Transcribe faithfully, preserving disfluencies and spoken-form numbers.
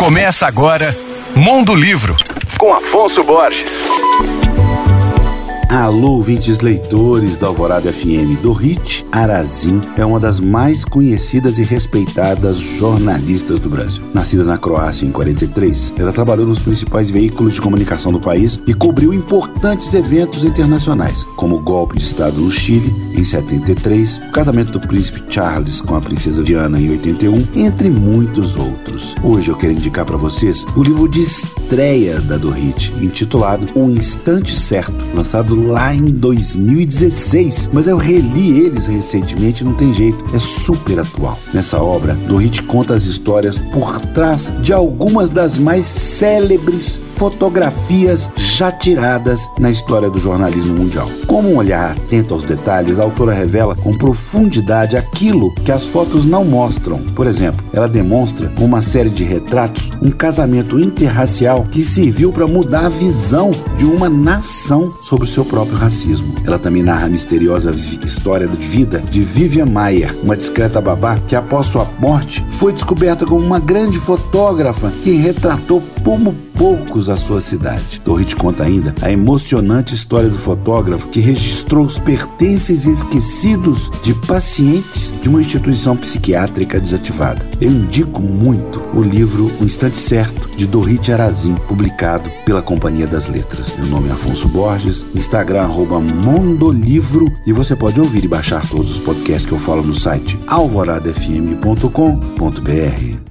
Começa agora Mondolivro, com Afonso Borges. Alô, ouvintes leitores da Alvorada F M. Dorrit Harazim é uma das mais conhecidas e respeitadas jornalistas do Brasil. Nascida na Croácia em quarenta e três, ela trabalhou nos principais veículos de comunicação do país e cobriu importantes eventos internacionais, como o golpe de Estado no Chile, em setenta e três, o casamento do príncipe Charles com a princesa Diana, em oitenta e um, entre muitos outros. Hoje eu quero indicar para vocês o livro de estreia da Dorrit, intitulado O Instante Certo, lançado lá em dois mil e dezesseis, mas eu reli eles recentemente e não tem jeito, é super atual. Nessa obra, Dorrit conta as histórias por trás de algumas das mais célebres fotografias já tiradas na história do jornalismo mundial. Com um olhar atento aos detalhes, a autora revela com profundidade aquilo que as fotos não mostram. Por exemplo, ela demonstra com uma série de retratos um casamento interracial que serviu para mudar a visão de uma nação sobre o seu próprio racismo. Ela também narra a misteriosa história de vida de Vivian Maier, uma discreta babá que, após sua morte, foi descoberta como uma grande fotógrafa que retratou como poucos a sua cidade. Dorrit conta ainda a emocionante história do fotógrafo que registrou os pertences esquecidos de pacientes de uma instituição psiquiátrica desativada. Eu indico muito o livro O Instante Certo, de Dorrit Harazim, publicado pela Companhia das Letras. Meu nome é Afonso Borges, Instagram arroba Mondolivro, e você pode ouvir e baixar todos os podcasts que eu falo no site alvorada f m ponto com ponto b r.